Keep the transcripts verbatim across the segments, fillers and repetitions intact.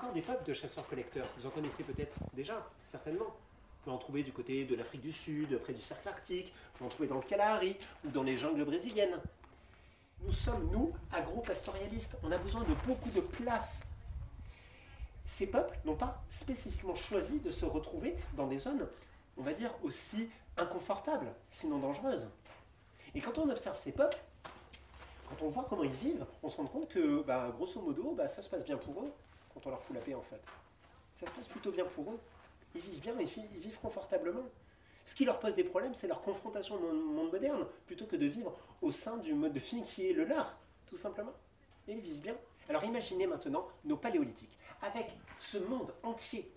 encore des peuples de chasseurs-collecteurs. Vous en connaissez peut-être déjà, certainement. Vous pouvez en trouver du côté de l'Afrique du Sud, près du cercle arctique, vous pouvez en trouver dans le Kalahari ou dans les jungles brésiliennes. Nous sommes, nous, agro-pastoralistes. On a besoin de beaucoup de place. Ces peuples n'ont pas spécifiquement choisi de se retrouver dans des zones, on va dire, aussi inconfortables, sinon dangereuses. Et quand on observe ces peuples, quand on voit comment ils vivent, on se rend compte que, bah, grosso modo, bah, ça se passe bien pour eux, quand on leur fout la paix en fait. Ça se passe plutôt bien pour eux. Ils vivent bien, ils vivent confortablement. Ce qui leur pose des problèmes, c'est leur confrontation au monde moderne, plutôt que de vivre au sein du mode de vie qui est le leur, tout simplement. Et ils vivent bien. Alors imaginez maintenant nos paléolithiques, avec ce monde entier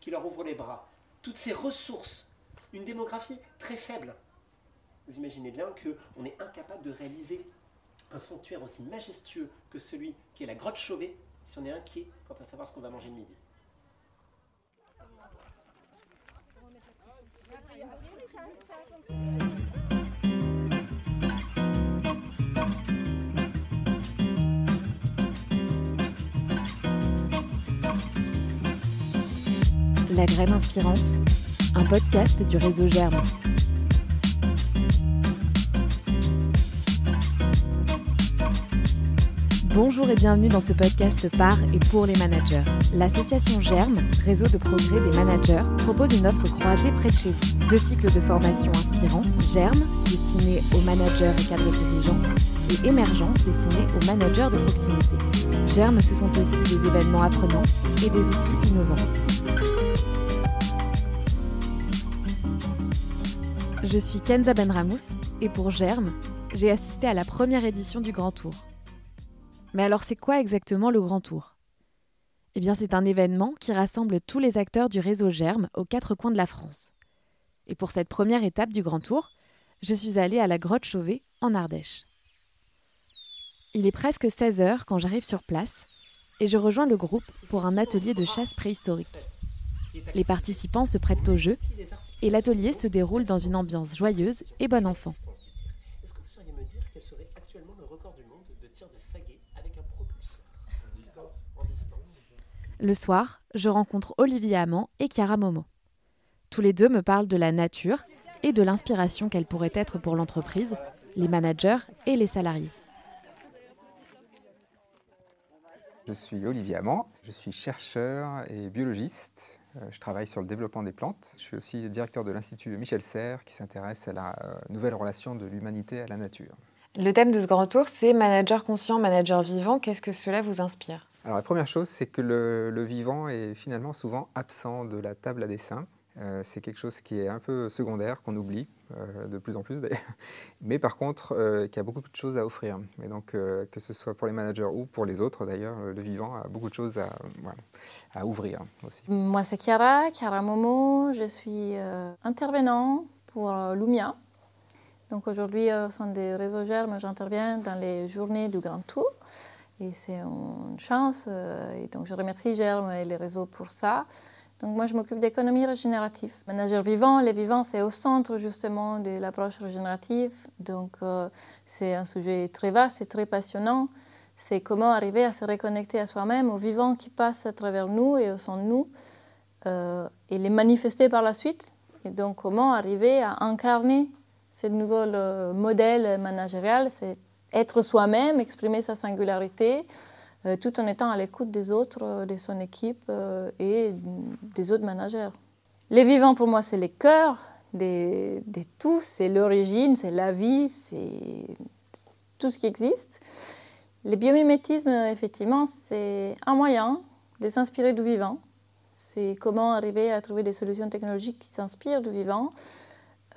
qui leur ouvre les bras, toutes ces ressources, une démographie très faible. Vous imaginez bien qu'on est incapable de réaliser un sanctuaire aussi majestueux que celui qui est la grotte Chauvet, si on est inquiet quant à savoir ce qu'on va manger le midi. La graine inspirante, un podcast du réseau GERME. Bonjour et bienvenue dans ce podcast par et pour les managers. L'association GERME, réseau de progrès des managers, propose une offre croisée près de chez vous. Deux cycles de formation inspirants, GERME, destiné aux managers et cadres dirigeants, et Émergence, destiné aux managers de proximité. GERME, ce sont aussi des événements apprenants et des outils innovants. Je suis Kenza Benrhamous et pour GERME, j'ai assisté à la première édition du Grand Tour. Mais alors c'est quoi exactement le Grand Tour ? Eh bien c'est un événement qui rassemble tous les acteurs du réseau GERME aux quatre coins de la France. Et pour cette première étape du Grand Tour, je suis allée à la Grotte Chauvet en Ardèche. Il est presque seize heures quand j'arrive sur place et je rejoins le groupe pour un atelier de chasse préhistorique. Les participants se prêtent au jeu et l'atelier se déroule dans une ambiance joyeuse et bon enfant. Est-ce que vous sauriez me dire quel serait actuellement le record du monde de tir de saguet avec un propulseur en distance ? Le soir, je rencontre Olivier Hamant et Chiara Momo. Tous les deux me parlent de la nature et de l'inspiration qu'elle pourrait être pour l'entreprise, les managers et les salariés. Je suis Olivier Hamant, je suis chercheur et biologiste. Je travaille sur le développement des plantes. Je suis aussi directeur de l'Institut Michel Serres qui s'intéresse à la nouvelle relation de l'humanité à la nature. Le thème de ce grand tour, c'est manager conscient, manager vivant. Qu'est-ce que cela vous inspire ? Alors la première chose, c'est que le, le vivant est finalement souvent absent de la table à dessin. Euh, c'est quelque chose qui est un peu secondaire, qu'on oublie euh, de plus en plus d'ailleurs. Mais par contre, euh, qui a beaucoup de choses à offrir. Et donc, euh, que ce soit pour les managers ou pour les autres d'ailleurs, le vivant a beaucoup de choses à, voilà, à ouvrir aussi. Moi, c'est Chiara, Chiara Momo. Je suis euh, intervenante pour euh, Lumia. Donc aujourd'hui, euh, au sein des réseaux GERME, j'interviens dans les journées du Grand Tour. Et c'est une chance. Euh, et donc, je remercie GERME et les réseaux pour ça. Donc moi, je m'occupe d'économie régénérative. Manager vivant, les vivants, c'est au centre justement de l'approche régénérative. Donc euh, c'est un sujet très vaste, c'est très passionnant. C'est comment arriver à se reconnecter à soi-même, aux vivants qui passent à travers nous et au sein de nous, euh, et les manifester par la suite. Et donc comment arriver à incarner ce nouveau euh, modèle managérial, c'est être soi-même, exprimer sa singularité, tout en étant à l'écoute des autres, de son équipe et des autres managers. Les vivants, pour moi, c'est le cœur de tout, c'est l'origine, c'est la vie, c'est tout ce qui existe. Le biomimétisme, effectivement, c'est un moyen de s'inspirer du vivant. C'est comment arriver à trouver des solutions technologiques qui s'inspirent du vivant.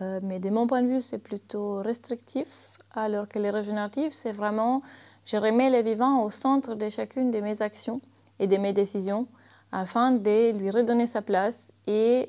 Mais de mon point de vue, c'est plutôt restrictif, alors que les régénératifs, c'est vraiment... Je remets le vivant au centre de chacune de mes actions et de mes décisions afin de lui redonner sa place et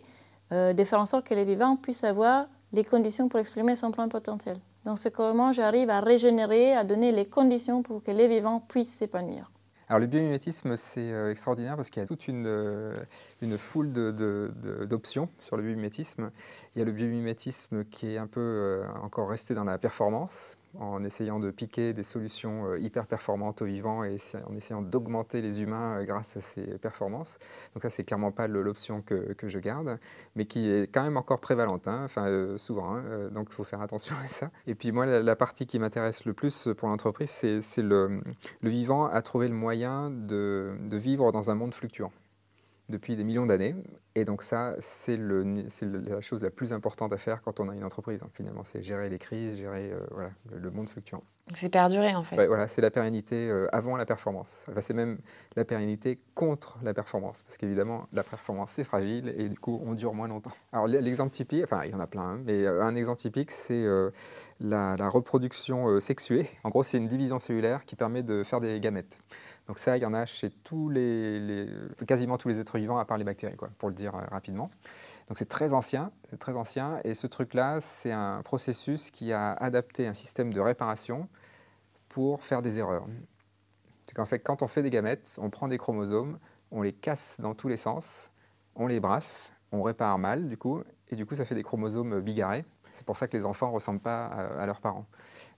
euh, de faire en sorte que le vivant puisse avoir les conditions pour exprimer son plein potentiel. Donc c'est comment j'arrive à régénérer, à donner les conditions pour que les vivants puissent s'épanouir. Alors le biomimétisme, c'est extraordinaire parce qu'il y a toute une, une foule de, de, de, d'options sur le biomimétisme. Il y a le biomimétisme qui est un peu euh, encore resté dans la performance, en essayant de piquer des solutions hyper performantes aux vivants et en essayant d'augmenter les humains grâce à ces performances. Donc ça, c'est clairement pas l'option que, que je garde, mais qui est quand même encore prévalente, hein, enfin euh, souvent, hein, donc il faut faire attention à ça. Et puis moi, la, la partie qui m'intéresse le plus pour l'entreprise, c'est, c'est le, le vivant à trouver le moyen de, de vivre dans un monde fluctuant depuis des millions d'années. Et donc ça, c'est, le, c'est la chose la plus importante à faire quand on a une entreprise. Finalement, c'est gérer les crises, gérer euh, voilà, le monde fluctuant. Donc c'est perdurer en fait. Bah, voilà, c'est la pérennité euh, avant la performance. Enfin, c'est même la pérennité contre la performance. Parce qu'évidemment, la performance, c'est fragile et du coup, on dure moins longtemps. Alors l'exemple typique, enfin il y en a plein, hein, mais un exemple typique, c'est euh, la, la reproduction euh, sexuée. En gros, c'est une division cellulaire qui permet de faire des gamètes. Donc ça, il y en a chez tous les, les, quasiment tous les êtres vivants, à part les bactéries, quoi, pour le dire euh, rapidement. Donc c'est très ancien, c'est très ancien. Et ce truc-là, c'est un processus qui a adapté un système de réparation pour faire des erreurs. C'est qu'en fait, quand on fait des gamètes, on prend des chromosomes, on les casse dans tous les sens, on les brasse, on répare mal, du coup, et du coup, ça fait des chromosomes bigarrés. C'est pour ça que les enfants ne ressemblent pas à, à leurs parents.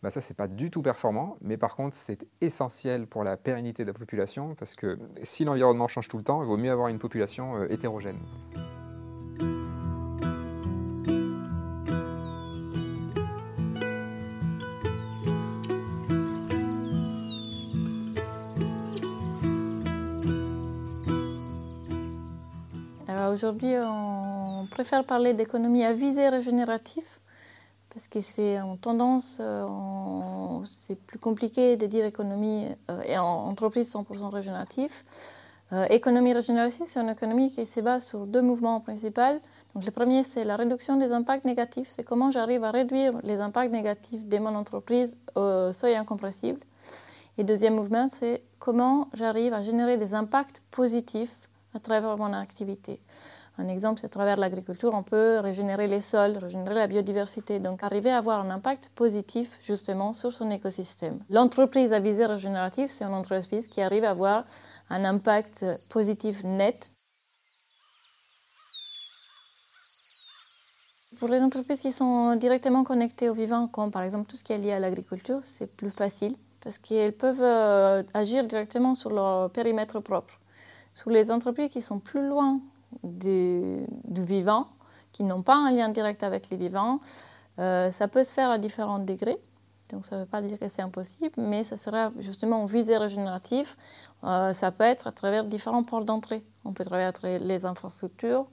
Ben ça, ce n'est pas du tout performant, mais par contre, c'est essentiel pour la pérennité de la population, parce que si l'environnement change tout le temps, il vaut mieux avoir une population euh, hétérogène. Alors aujourd'hui, on préfère parler d'économie à visée régénérative, parce que c'est en tendance, on, c'est plus compliqué de dire économie euh, et entreprise cent pour cent régénérative. Euh, économie régénérative, c'est une économie qui se base sur deux mouvements principaux. Donc, le premier, c'est la réduction des impacts négatifs. C'est comment j'arrive à réduire les impacts négatifs de mon entreprise au seuil incompressible. Et deuxième mouvement, c'est comment j'arrive à générer des impacts positifs à travers mon activité. Un exemple, c'est à travers l'agriculture, on peut régénérer les sols, régénérer la biodiversité, donc arriver à avoir un impact positif justement sur son écosystème. L'entreprise à visée régénérative, c'est une entreprise qui arrive à avoir un impact positif net. Pour les entreprises qui sont directement connectées au vivant, comme par exemple tout ce qui est lié à l'agriculture, c'est plus facile parce qu'elles peuvent agir directement sur leur périmètre propre. Sur les entreprises qui sont plus loin du vivant, qui n'ont pas un lien direct avec les vivants, euh, ça peut se faire à différents degrés. Donc ça ne veut pas dire que c'est impossible, mais ça sera justement en visée régénérative. Euh, ça peut être à travers différents ports d'entrée. On peut travailler à travers les infrastructures,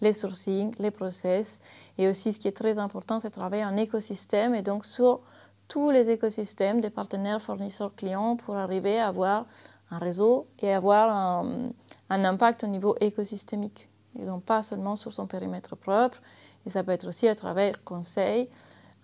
les sourcing, les process. Et aussi, ce qui est très important, c'est de travailler en écosystème et donc sur tous les écosystèmes des partenaires, fournisseurs, clients pour arriver à avoir un réseau et avoir un, un impact au niveau écosystémique, et donc pas seulement sur son périmètre propre. Et ça peut être aussi à travers conseils,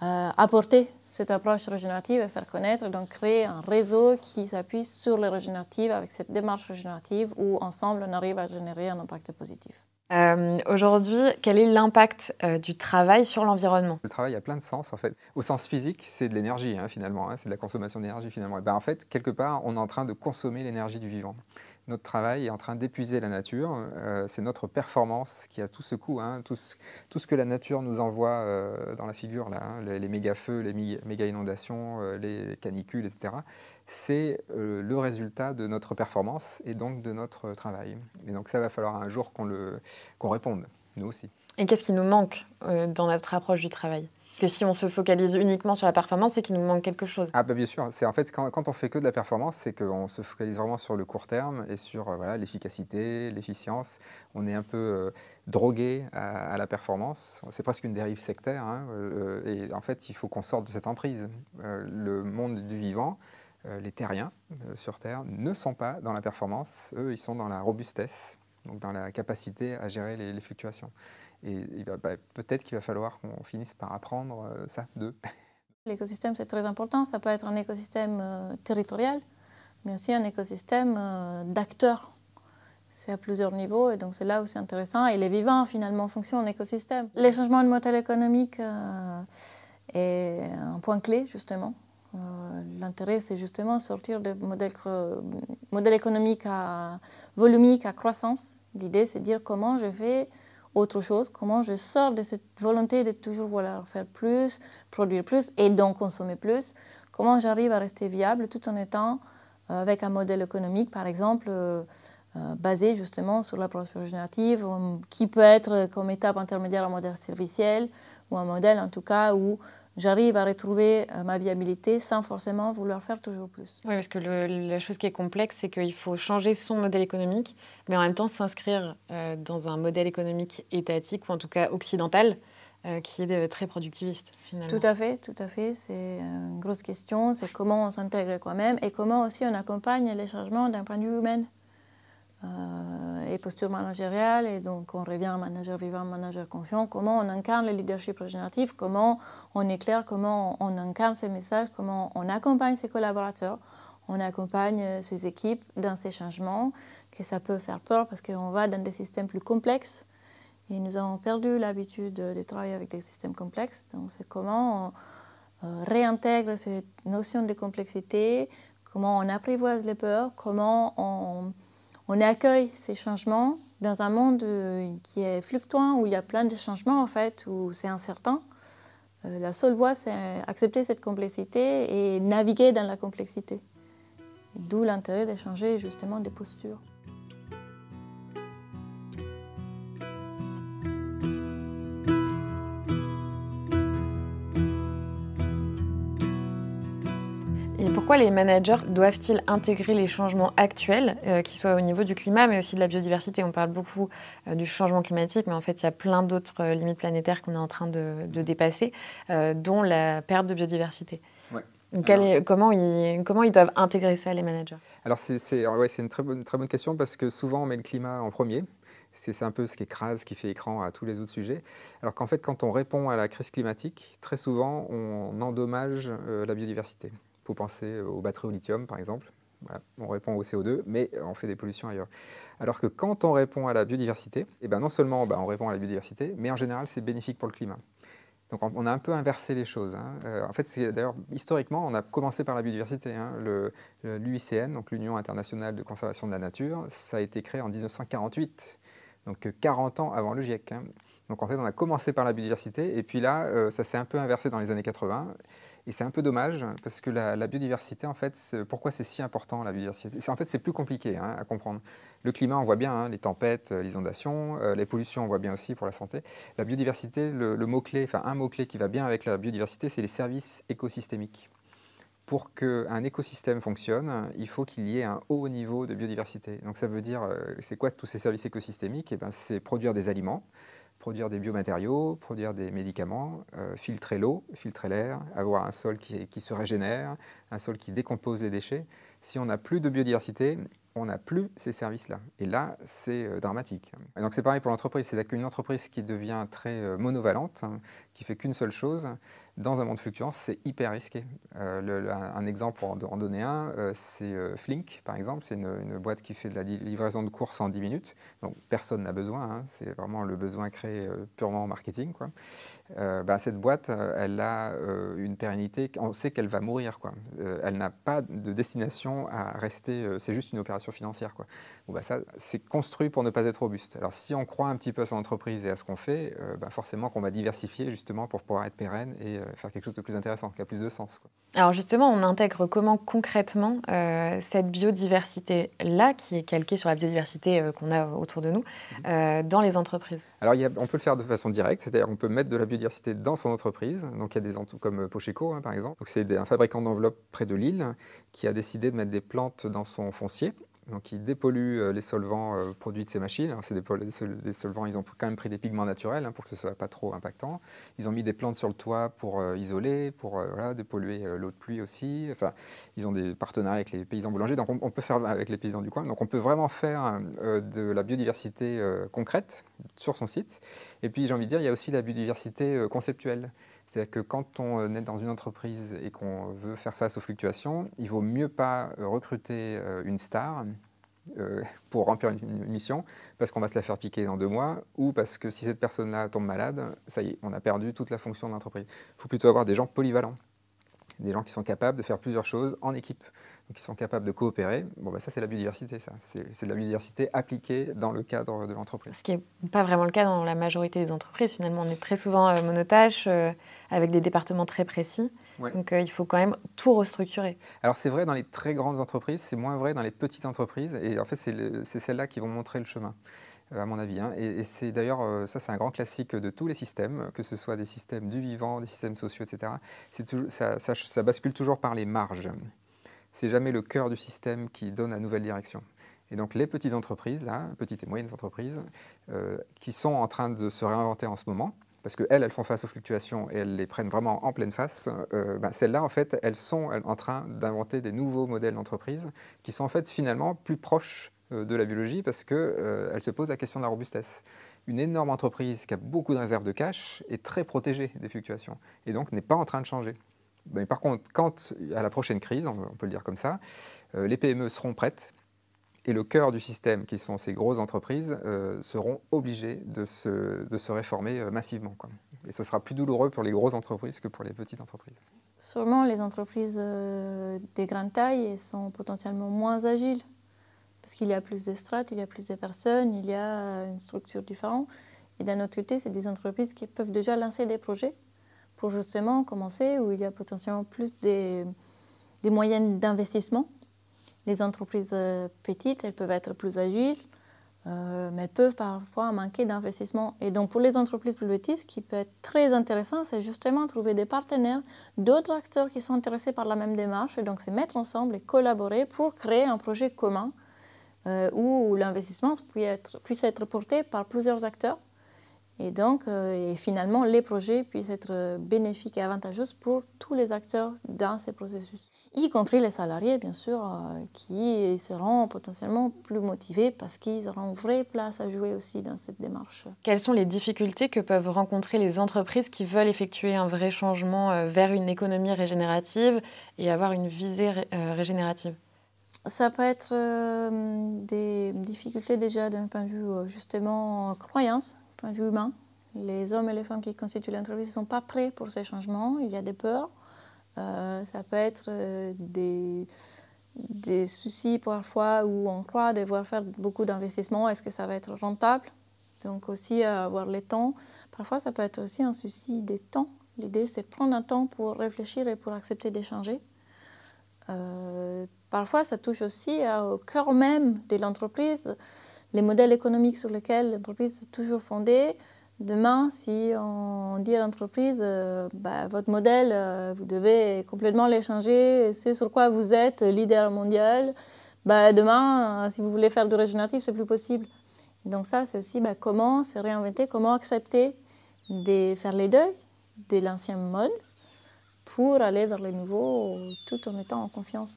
euh, apporter cette approche régénérative et faire connaître, et donc créer un réseau qui s'appuie sur les régénératives avec cette démarche régénérative où ensemble on arrive à générer un impact positif. Euh, aujourd'hui, quel est l'impact euh, du travail sur l'environnement ? Le travail a plein de sens en fait. Au sens physique, c'est de l'énergie hein, finalement, hein, c'est de la consommation d'énergie finalement. Et ben, en fait, quelque part, on est en train de consommer l'énergie du vivant. Notre travail est en train d'épuiser la nature, euh, c'est notre performance qui a tout ce coup, hein, tout, ce, tout ce que la nature nous envoie euh, dans la figure, là, hein, les, les méga-feux, les méga-inondations, euh, les canicules, et cetera. C'est euh, le résultat de notre performance et donc de notre travail. Et donc ça va falloir un jour qu'on, le, qu'on réponde, nous aussi. Et qu'est-ce qui nous manque euh, dans notre approche du travail ? Parce que si on se focalise uniquement sur la performance, c'est qu'il nous manque quelque chose. Ah bah bien sûr. C'est, en fait, quand, quand on fait que de la performance, c'est qu'on se focalise vraiment sur le court terme et sur euh, voilà, l'efficacité, l'efficience. On est un peu euh, drogué à, à la performance. C'est presque une dérive sectaire. Hein, euh, et en fait, il faut qu'on sorte de cette emprise. Euh, le monde du vivant, euh, les terriens euh, sur Terre, ne sont pas dans la performance. Eux, ils sont dans la robustesse, donc dans la capacité à gérer les, les fluctuations. Et bah, peut-être qu'il va falloir qu'on finisse par apprendre euh, ça d'eux. L'écosystème, c'est très important. Ça peut être un écosystème euh, territorial, mais aussi un écosystème euh, d'acteurs. C'est à plusieurs niveaux, et donc c'est là où c'est intéressant. Et les vivants, finalement, fonctionnent en écosystème. Les changements de modèle économique euh, est un point clé, justement. Euh, l'intérêt, c'est justement sortir de modèles euh, modèle économiques à volumique, à croissance. L'idée, c'est de dire comment je vais... Autre chose, comment je sors de cette volonté de toujours vouloir faire plus, produire plus et donc consommer plus, Comment j'arrive à rester viable tout en étant euh, avec un modèle économique, par exemple, euh, euh, basé justement sur la production générative, euh, qui peut être comme étape intermédiaire un modèle serviciel ou un modèle en tout cas où j'arrive à retrouver euh, ma viabilité sans forcément vouloir faire toujours plus. Oui, parce que le, la chose qui est complexe, c'est qu'il faut changer son modèle économique, mais en même temps s'inscrire euh, dans un modèle économique étatique, ou en tout cas occidental, euh, qui est euh, très productiviste, finalement. Tout à fait, tout à fait. C'est une grosse question, c'est comment on s'intègre quand-même, et comment aussi on accompagne les changements d'un point de vue humain, euh, et posture managériale, et donc on revient à manager vivant, manager conscient, comment on incarne le leadership régénératif, comment on éclaire, comment on incarne ces messages, comment on accompagne ses collaborateurs, on accompagne ses équipes dans ces changements, que ça peut faire peur parce qu'on va dans des systèmes plus complexes, et nous avons perdu l'habitude de travailler avec des systèmes complexes, donc c'est comment on réintègre cette notion de complexité, comment on apprivoise les peurs, comment on... On accueille ces changements dans un monde qui est fluctuant, où il y a plein de changements, en fait, où c'est incertain. Euh, la seule voie, c'est accepter cette complexité et naviguer dans la complexité. D'où l'intérêt de changer, justement, des postures. Pourquoi les managers doivent-ils intégrer les changements actuels, euh, qu'ils soient au niveau du climat, mais aussi de la biodiversité? On parle beaucoup euh, du changement climatique, mais en fait, il y a plein d'autres euh, limites planétaires qu'on est en train de, de dépasser, euh, dont la perte de biodiversité. Ouais. Donc, alors, est, comment, ils, comment ils doivent intégrer ça, les managers? Alors, c'est, c'est, ouais, c'est une très bonne, très bonne question, parce que souvent, on met le climat en premier. C'est, c'est un peu ce qui écrase, ce qui fait écran à tous les autres sujets. Alors qu'en fait, quand on répond à la crise climatique, très souvent, on endommage euh, la biodiversité. Il faut penser aux batteries au lithium, par exemple. Voilà. On répond au C O deux, mais on fait des pollutions ailleurs. Alors que quand on répond à la biodiversité, eh ben non seulement ben, on répond à la biodiversité, mais en général, c'est bénéfique pour le climat. Donc, on a un peu inversé les choses. Hein. Euh, en fait, c'est, d'ailleurs, historiquement, on a commencé par la biodiversité. Hein. Le, le, l'U I C N, donc l'Union internationale de conservation de la nature, ça a été créé en dix-neuf cent quarante-huit, donc quarante ans avant le GIEC. Hein. Donc, en fait, on a commencé par la biodiversité, et puis là, euh, ça s'est un peu inversé dans les années quatre-vingts. Et c'est un peu dommage, parce que la, la biodiversité, en fait, c'est, pourquoi c'est si important, la biodiversité? c'est, En fait, c'est plus compliqué hein, à comprendre. Le climat, on voit bien, hein, les tempêtes, les inondations, euh, les pollutions, on voit bien aussi pour la santé. La biodiversité, le, le mot-clé, enfin, un mot-clé qui va bien avec la biodiversité, c'est les services écosystémiques. Pour qu'un écosystème fonctionne, il faut qu'il y ait un haut niveau de biodiversité. Donc, ça veut dire, euh, c'est quoi tous ces services écosystémiques? Eh ben, c'est produire des aliments, produire des biomatériaux, produire des médicaments, euh, filtrer l'eau, filtrer l'air, avoir un sol qui, qui se régénère, un sol qui décompose les déchets. Si on n'a plus de biodiversité, on n'a plus ces services-là. Et là, c'est euh, dramatique. Et donc c'est pareil pour l'entreprise. C'est qu'une entreprise qui devient très euh, monovalente, hein, qui ne fait qu'une seule chose, dans un monde fluctuant, c'est hyper risqué. Euh, le, le, un exemple pour en donner un, euh, c'est euh, Flink, par exemple. C'est une, une boîte qui fait de la livraison de courses en dix minutes. Donc, personne n'a besoin. Hein. C'est vraiment le besoin créé euh, purement marketing, quoi. Euh, bah, cette boîte, elle a euh, une pérennité. On sait qu'elle va mourir, quoi. Euh, elle n'a pas de destination à rester. Euh, c'est juste une opération financière, quoi. Bon, bah, ça, c'est construit pour ne pas être robuste. Alors, si on croit un petit peu à son entreprise et à ce qu'on fait, euh, bah, forcément qu'on va diversifier, justement, pour pouvoir être pérenne et euh, faire quelque chose de plus intéressant, qui a plus de sens, quoi. Alors justement, on intègre comment concrètement euh, cette biodiversité-là, qui est calquée sur la biodiversité euh, qu'on a autour de nous, euh, dans les entreprises? Alors il y a, on peut le faire de façon directe, c'est-à-dire qu'on peut mettre de la biodiversité dans son entreprise. Donc il y a des entours comme Pocheco, hein, par exemple. Donc, c'est des, un fabricant d'enveloppes près de Lille qui a décidé de mettre des plantes dans son foncier. Donc, ils dépolluent les solvants euh, produits de ces machines. Alors, c'est des, pol- des solvants, ils ont quand même pris des pigments naturels hein, pour que ce ne soit pas trop impactant. Ils ont mis des plantes sur le toit pour euh, isoler, pour euh, voilà, dépolluer euh, l'eau de pluie aussi. Enfin, ils ont des partenariats avec les paysans boulangers, donc on, on peut faire avec les paysans du coin. Donc, on peut vraiment faire euh, de la biodiversité euh, concrète sur son site. Et puis, j'ai envie de dire, il y a aussi la biodiversité euh, conceptuelle. C'est-à-dire que quand on est dans une entreprise et qu'on veut faire face aux fluctuations, il vaut mieux pas recruter une star pour remplir une mission parce qu'on va se la faire piquer dans deux mois ou parce que si cette personne-là tombe malade, ça y est, on a perdu toute la fonction de l'entreprise. Il faut plutôt avoir des gens polyvalents, des gens qui sont capables de faire plusieurs choses en équipe, qui sont capables de coopérer. Bon, bah, ça, c'est la biodiversité, ça. C'est, c'est de la biodiversité appliquée dans le cadre de l'entreprise. Ce qui n'est pas vraiment le cas dans la majorité des entreprises, finalement. On est très souvent euh, monotache, euh, avec des départements très précis. Ouais. Donc, euh, il faut quand même tout restructurer. Alors, c'est vrai dans les très grandes entreprises, c'est moins vrai dans les petites entreprises. Et en fait, c'est celles-là qui vont montrer le chemin, à mon avis. Hein. Et, et c'est d'ailleurs, ça, c'est un grand classique de tous les systèmes, que ce soit des systèmes du vivant, des systèmes sociaux, et cetera. C'est toujours, ça, ça, ça bascule toujours par les marges. C'est jamais le cœur du système qui donne la nouvelle direction. Et donc, les petites entreprises, là, petites et moyennes entreprises, euh, qui sont en train de se réinventer en ce moment, parce qu'elles, elles font face aux fluctuations et elles les prennent vraiment en pleine face, euh, ben celles-là, en fait, elles sont elles, en train d'inventer des nouveaux modèles d'entreprise qui sont, en fait, finalement plus proches euh, de la biologie parce qu'elles euh, se posent la question de la robustesse. Une énorme entreprise qui a beaucoup de réserves de cash est très protégée des fluctuations et donc n'est pas en train de changer. Mais par contre, quand à la prochaine crise, on, on peut le dire comme ça, euh, les P M E seront prêtes et le cœur du système, qui sont ces grosses entreprises, euh, seront obligées de se, de se réformer euh, massivement, quoi. Et ce sera plus douloureux pour les grosses entreprises que pour les petites entreprises. Sûrement, les entreprises euh, des grandes tailles sont potentiellement moins agiles, parce qu'il y a plus de strates, il y a plus de personnes, il y a une structure différente. Et d'un autre côté, c'est des entreprises qui peuvent déjà lancer des projets pour justement commencer, où il y a potentiellement plus des, des moyens d'investissement. Les entreprises petites, elles peuvent être plus agiles, euh, mais elles peuvent parfois manquer d'investissement. Et donc, pour les entreprises plus petites, ce qui peut être très intéressant, c'est justement trouver des partenaires, d'autres acteurs qui sont intéressés par la même démarche, et donc se mettre ensemble et collaborer pour créer un projet commun euh, où l'investissement puisse être, puisse être porté par plusieurs acteurs. Et donc, euh, et finalement, les projets puissent être bénéfiques et avantageux pour tous les acteurs dans ces processus, y compris les salariés, bien sûr, euh, qui seront potentiellement plus motivés parce qu'ils auront une vraie place à jouer aussi dans cette démarche. Quelles sont les difficultés que peuvent rencontrer les entreprises qui veulent effectuer un vrai changement euh, vers une économie régénérative et avoir une visée ré- euh, régénérative ? Ça peut être euh, des difficultés déjà d'un point de vue, euh, justement, croyance, point de vue humain. Les hommes et les femmes qui constituent l'entreprise ne sont pas prêts pour ces changements, il y a des peurs. Euh, ça peut être euh, des, des soucis parfois où on croit devoir faire beaucoup d'investissements. Est-ce que ça va être rentable ? Donc aussi euh, avoir le temps. Parfois, ça peut être aussi un souci des temps. L'idée, c'est prendre un temps pour réfléchir et pour accepter d'échanger. Euh, parfois, ça touche aussi à, au cœur même de l'entreprise, les modèles économiques sur lesquels l'entreprise est toujours fondée. Demain, si on dit à l'entreprise, euh, bah, votre modèle, euh, vous devez complètement les changer, c'est sur quoi vous êtes leader mondial, bah, demain, euh, si vous voulez faire du régénératif, c'est plus possible. Et donc ça, c'est aussi bah, comment se réinventer, comment accepter de faire les deuils de l'ancien mode pour aller vers les nouveaux tout en étant en confiance.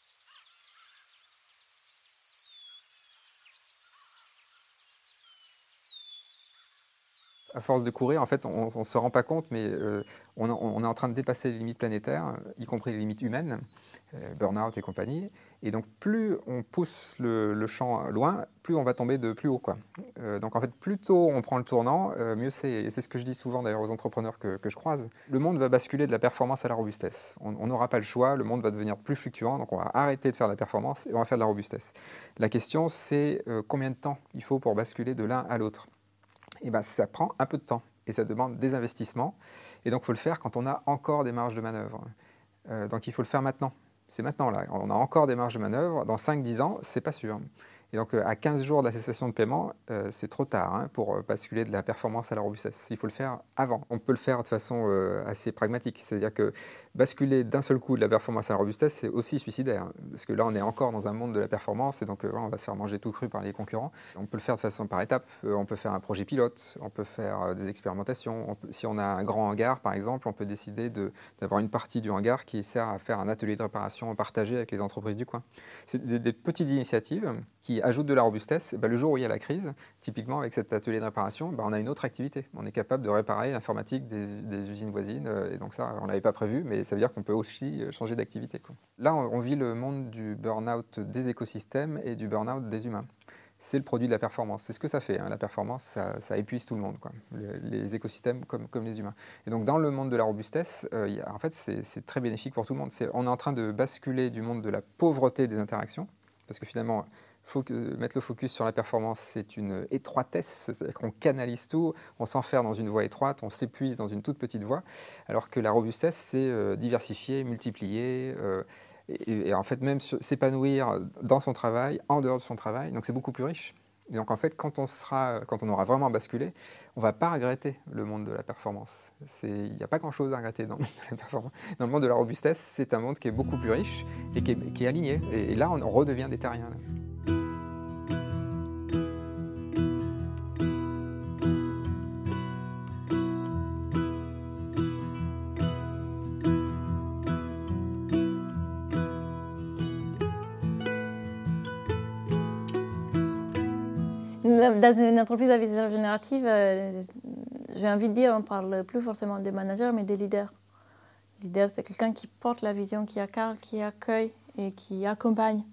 À force de courir, en fait, on ne se rend pas compte, mais euh, on, on est en train de dépasser les limites planétaires, y compris les limites humaines, euh, burn-out et compagnie. Et donc, plus on pousse le, le champ loin, plus on va tomber de plus haut, quoi. Euh, donc, en fait, plus tôt on prend le tournant, euh, mieux c'est. Et c'est ce que je dis souvent, d'ailleurs, aux entrepreneurs que, que je croise. Le monde va basculer de la performance à la robustesse. On n'aura pas le choix, le monde va devenir plus fluctuant, donc on va arrêter de faire de la performance et on va faire de la robustesse. La question, c'est euh, combien de temps il faut pour basculer de l'un à l'autre ? Eh ben, ça prend un peu de temps et ça demande des investissements. Et donc, il faut le faire quand on a encore des marges de manœuvre. Euh, donc, il faut le faire maintenant. C'est maintenant, là. On a encore des marges de manœuvre. Dans cinq à dix ans, c'est pas sûr. Et donc, euh, à quinze jours de la cessation de paiement, euh, c'est trop tard hein, pour basculer de la performance à la robustesse. Il faut le faire avant. On peut le faire de façon euh, assez pragmatique. C'est-à-dire que basculer d'un seul coup de la performance à la robustesse, c'est aussi suicidaire. Parce que là, on est encore dans un monde de la performance et donc euh, on va se faire manger tout cru par les concurrents. On peut le faire de façon par étapes. Euh, on peut faire un projet pilote, on peut faire euh, des expérimentations. On peut, si on a un grand hangar, par exemple, on peut décider de, d'avoir une partie du hangar qui sert à faire un atelier de réparation partagé avec les entreprises du coin. C'est des, des petites initiatives qui ajoutent de la robustesse. Et bien, le jour où il y a la crise, typiquement avec cet atelier de réparation, ben, on a une autre activité. On est capable de réparer l'informatique des, des usines voisines. Euh, et donc ça, on ne l'avait pas prévu, mais ça veut dire qu'on peut aussi changer d'activité, quoi. Là, on vit le monde du burn-out des écosystèmes et du burn-out des humains. C'est le produit de la performance. C'est ce que ça fait, hein. La performance, ça, ça épuise tout le monde, quoi. Le, les écosystèmes comme, comme les humains. Et donc, dans le monde de la robustesse, euh, y a, en fait, c'est, c'est très bénéfique pour tout le monde. C'est, on est en train de basculer du monde de la pauvreté des interactions, parce que finalement, faut que, mettre le focus sur la performance, c'est une étroitesse, c'est-à-dire qu'on canalise tout, on s'enferme dans une voie étroite, on s'épuise dans une toute petite voie, alors que la robustesse, c'est euh, diversifier, multiplier, euh, et, et en fait même s'épanouir dans son travail, en dehors de son travail, donc c'est beaucoup plus riche. Et donc en fait, quand on, sera, quand on aura vraiment basculé, on ne va pas regretter le monde de la performance. Il n'y a pas grand-chose à regretter dans le monde de la performance. Dans le monde de la robustesse, c'est un monde qui est beaucoup plus riche et qui est, qui est aligné. Et, et là, on redevient des terriens. Dans une entreprise à vision générative, euh, j'ai envie de dire, on ne parle plus forcément des managers, mais des leaders. Le leader, c'est quelqu'un qui porte la vision, qui incarne, qui accueille et qui accompagne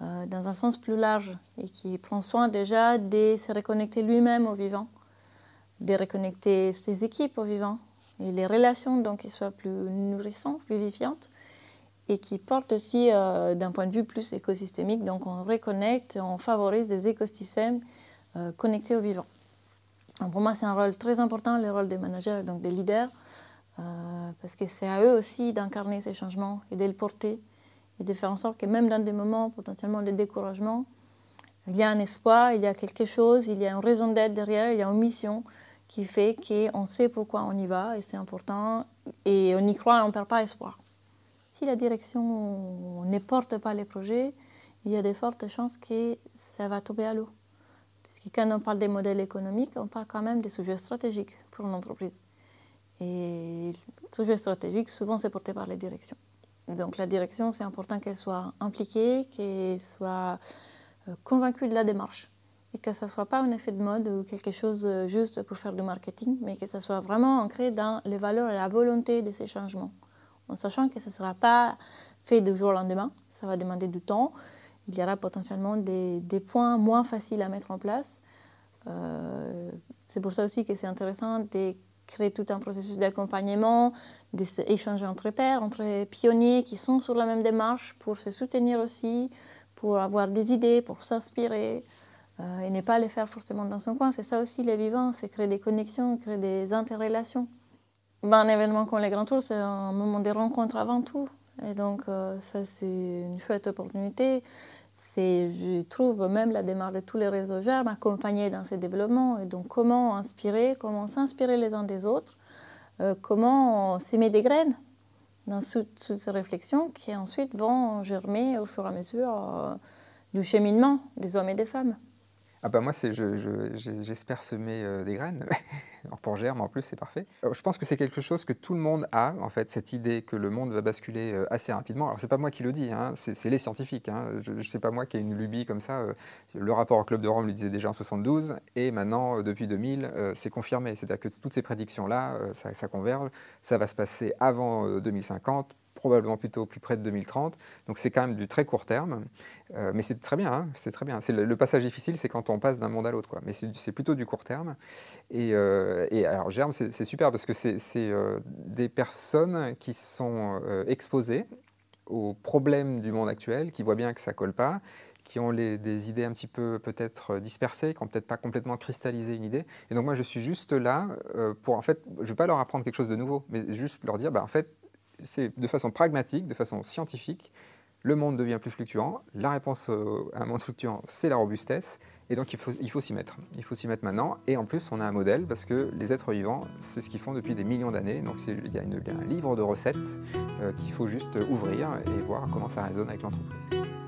euh, dans un sens plus large et qui prend soin déjà de se reconnecter lui-même au vivant, de reconnecter ses équipes au vivant et les relations, donc, qui soient plus nourrissantes, vivifiantes, et qui porte aussi euh, d'un point de vue plus écosystémique. Donc on reconnecte, on favorise des écosystèmes euh, connectés au vivant. Donc pour moi, c'est un rôle très important, le rôle des managers et donc des leaders, euh, parce que c'est à eux aussi d'incarner ces changements et de les porter, et de faire en sorte que même dans des moments potentiellement de découragement, il y a un espoir, il y a quelque chose, il y a une raison d'être derrière, il y a une mission qui fait qu'on sait pourquoi on y va, et c'est important, et on y croit et on ne perd pas espoir. Si la direction ne porte pas les projets, il y a de fortes chances que ça va tomber à l'eau. Parce que quand on parle des modèles économiques, on parle quand même des sujets stratégiques pour une entreprise. Et les sujets stratégiques, souvent, c'est porté par les directions. Donc la direction, c'est important qu'elle soit impliquée, qu'elle soit convaincue de la démarche. Et que ça ne soit pas un effet de mode ou quelque chose juste pour faire du marketing, mais que ça soit vraiment ancré dans les valeurs et la volonté de ces changements. En sachant que ce ne sera pas fait du jour au lendemain, ça va demander du temps. Il y aura potentiellement des, des points moins faciles à mettre en place. Euh, c'est pour ça aussi que c'est intéressant de créer tout un processus d'accompagnement, d'échanger entre pairs, entre pionniers qui sont sur la même démarche pour se soutenir aussi, pour avoir des idées, pour s'inspirer euh, et ne pas les faire forcément dans son coin. C'est ça aussi les vivants, c'est créer des connexions, créer des interrelations. Ben, un événement comme le Grand Tour, c'est un moment de rencontre avant tout. Et donc, euh, ça, c'est une chouette opportunité. C'est, je trouve même la démarche de tous les réseaux GERME accompagnée dans ces développements. Et donc, comment inspirer, comment s'inspirer les uns des autres, euh, comment s'aimer des graines dans toutes ces réflexions qui ensuite vont germer au fur et à mesure euh, du cheminement des hommes et des femmes. Ah ben moi, c'est, je, je, j'espère semer euh, des graines. Pour GERME, en plus, c'est parfait. Alors, je pense que c'est quelque chose que tout le monde a, en fait, cette idée que le monde va basculer euh, assez rapidement. Alors, ce n'est pas moi qui le dis, hein, c'est, c'est les scientifiques. Hein. Je ne sais pas moi qui ai une lubie comme ça. Euh, le rapport au Club de Rome le disait déjà en soixante-douze, et maintenant, euh, depuis deux mille, euh, c'est confirmé. C'est-à-dire que toutes ces prédictions-là, euh, ça, ça converge. Ça va se passer avant euh, deux mille cinquante. Probablement plutôt plus près de deux mille trente, donc c'est quand même du très court terme, euh, mais c'est très bien, hein, c'est très bien. C'est le, le passage difficile, c'est quand on passe d'un monde à l'autre, quoi. Mais c'est, c'est plutôt du court terme. Et, euh, et alors GERME, c'est, c'est super parce que c'est, c'est euh, des personnes qui sont euh, exposées aux problèmes du monde actuel, qui voient bien que ça colle pas, qui ont les, des idées un petit peu peut-être dispersées, qui n'ont peut-être pas complètement cristallisé une idée. Et donc moi, je suis juste là euh, pour, en fait, je ne vais pas leur apprendre quelque chose de nouveau, mais juste leur dire, bah, en fait, c'est de façon pragmatique, de façon scientifique, le monde devient plus fluctuant. La réponse à un monde fluctuant, c'est la robustesse. Et donc, il faut, il faut s'y mettre. Il faut s'y mettre maintenant. Et en plus, on a un modèle parce que les êtres vivants, c'est ce qu'ils font depuis des millions d'années. Donc, c'est, il y a une, il y a un livre de recettes euh, qu'il faut juste ouvrir et voir comment ça résonne avec l'entreprise.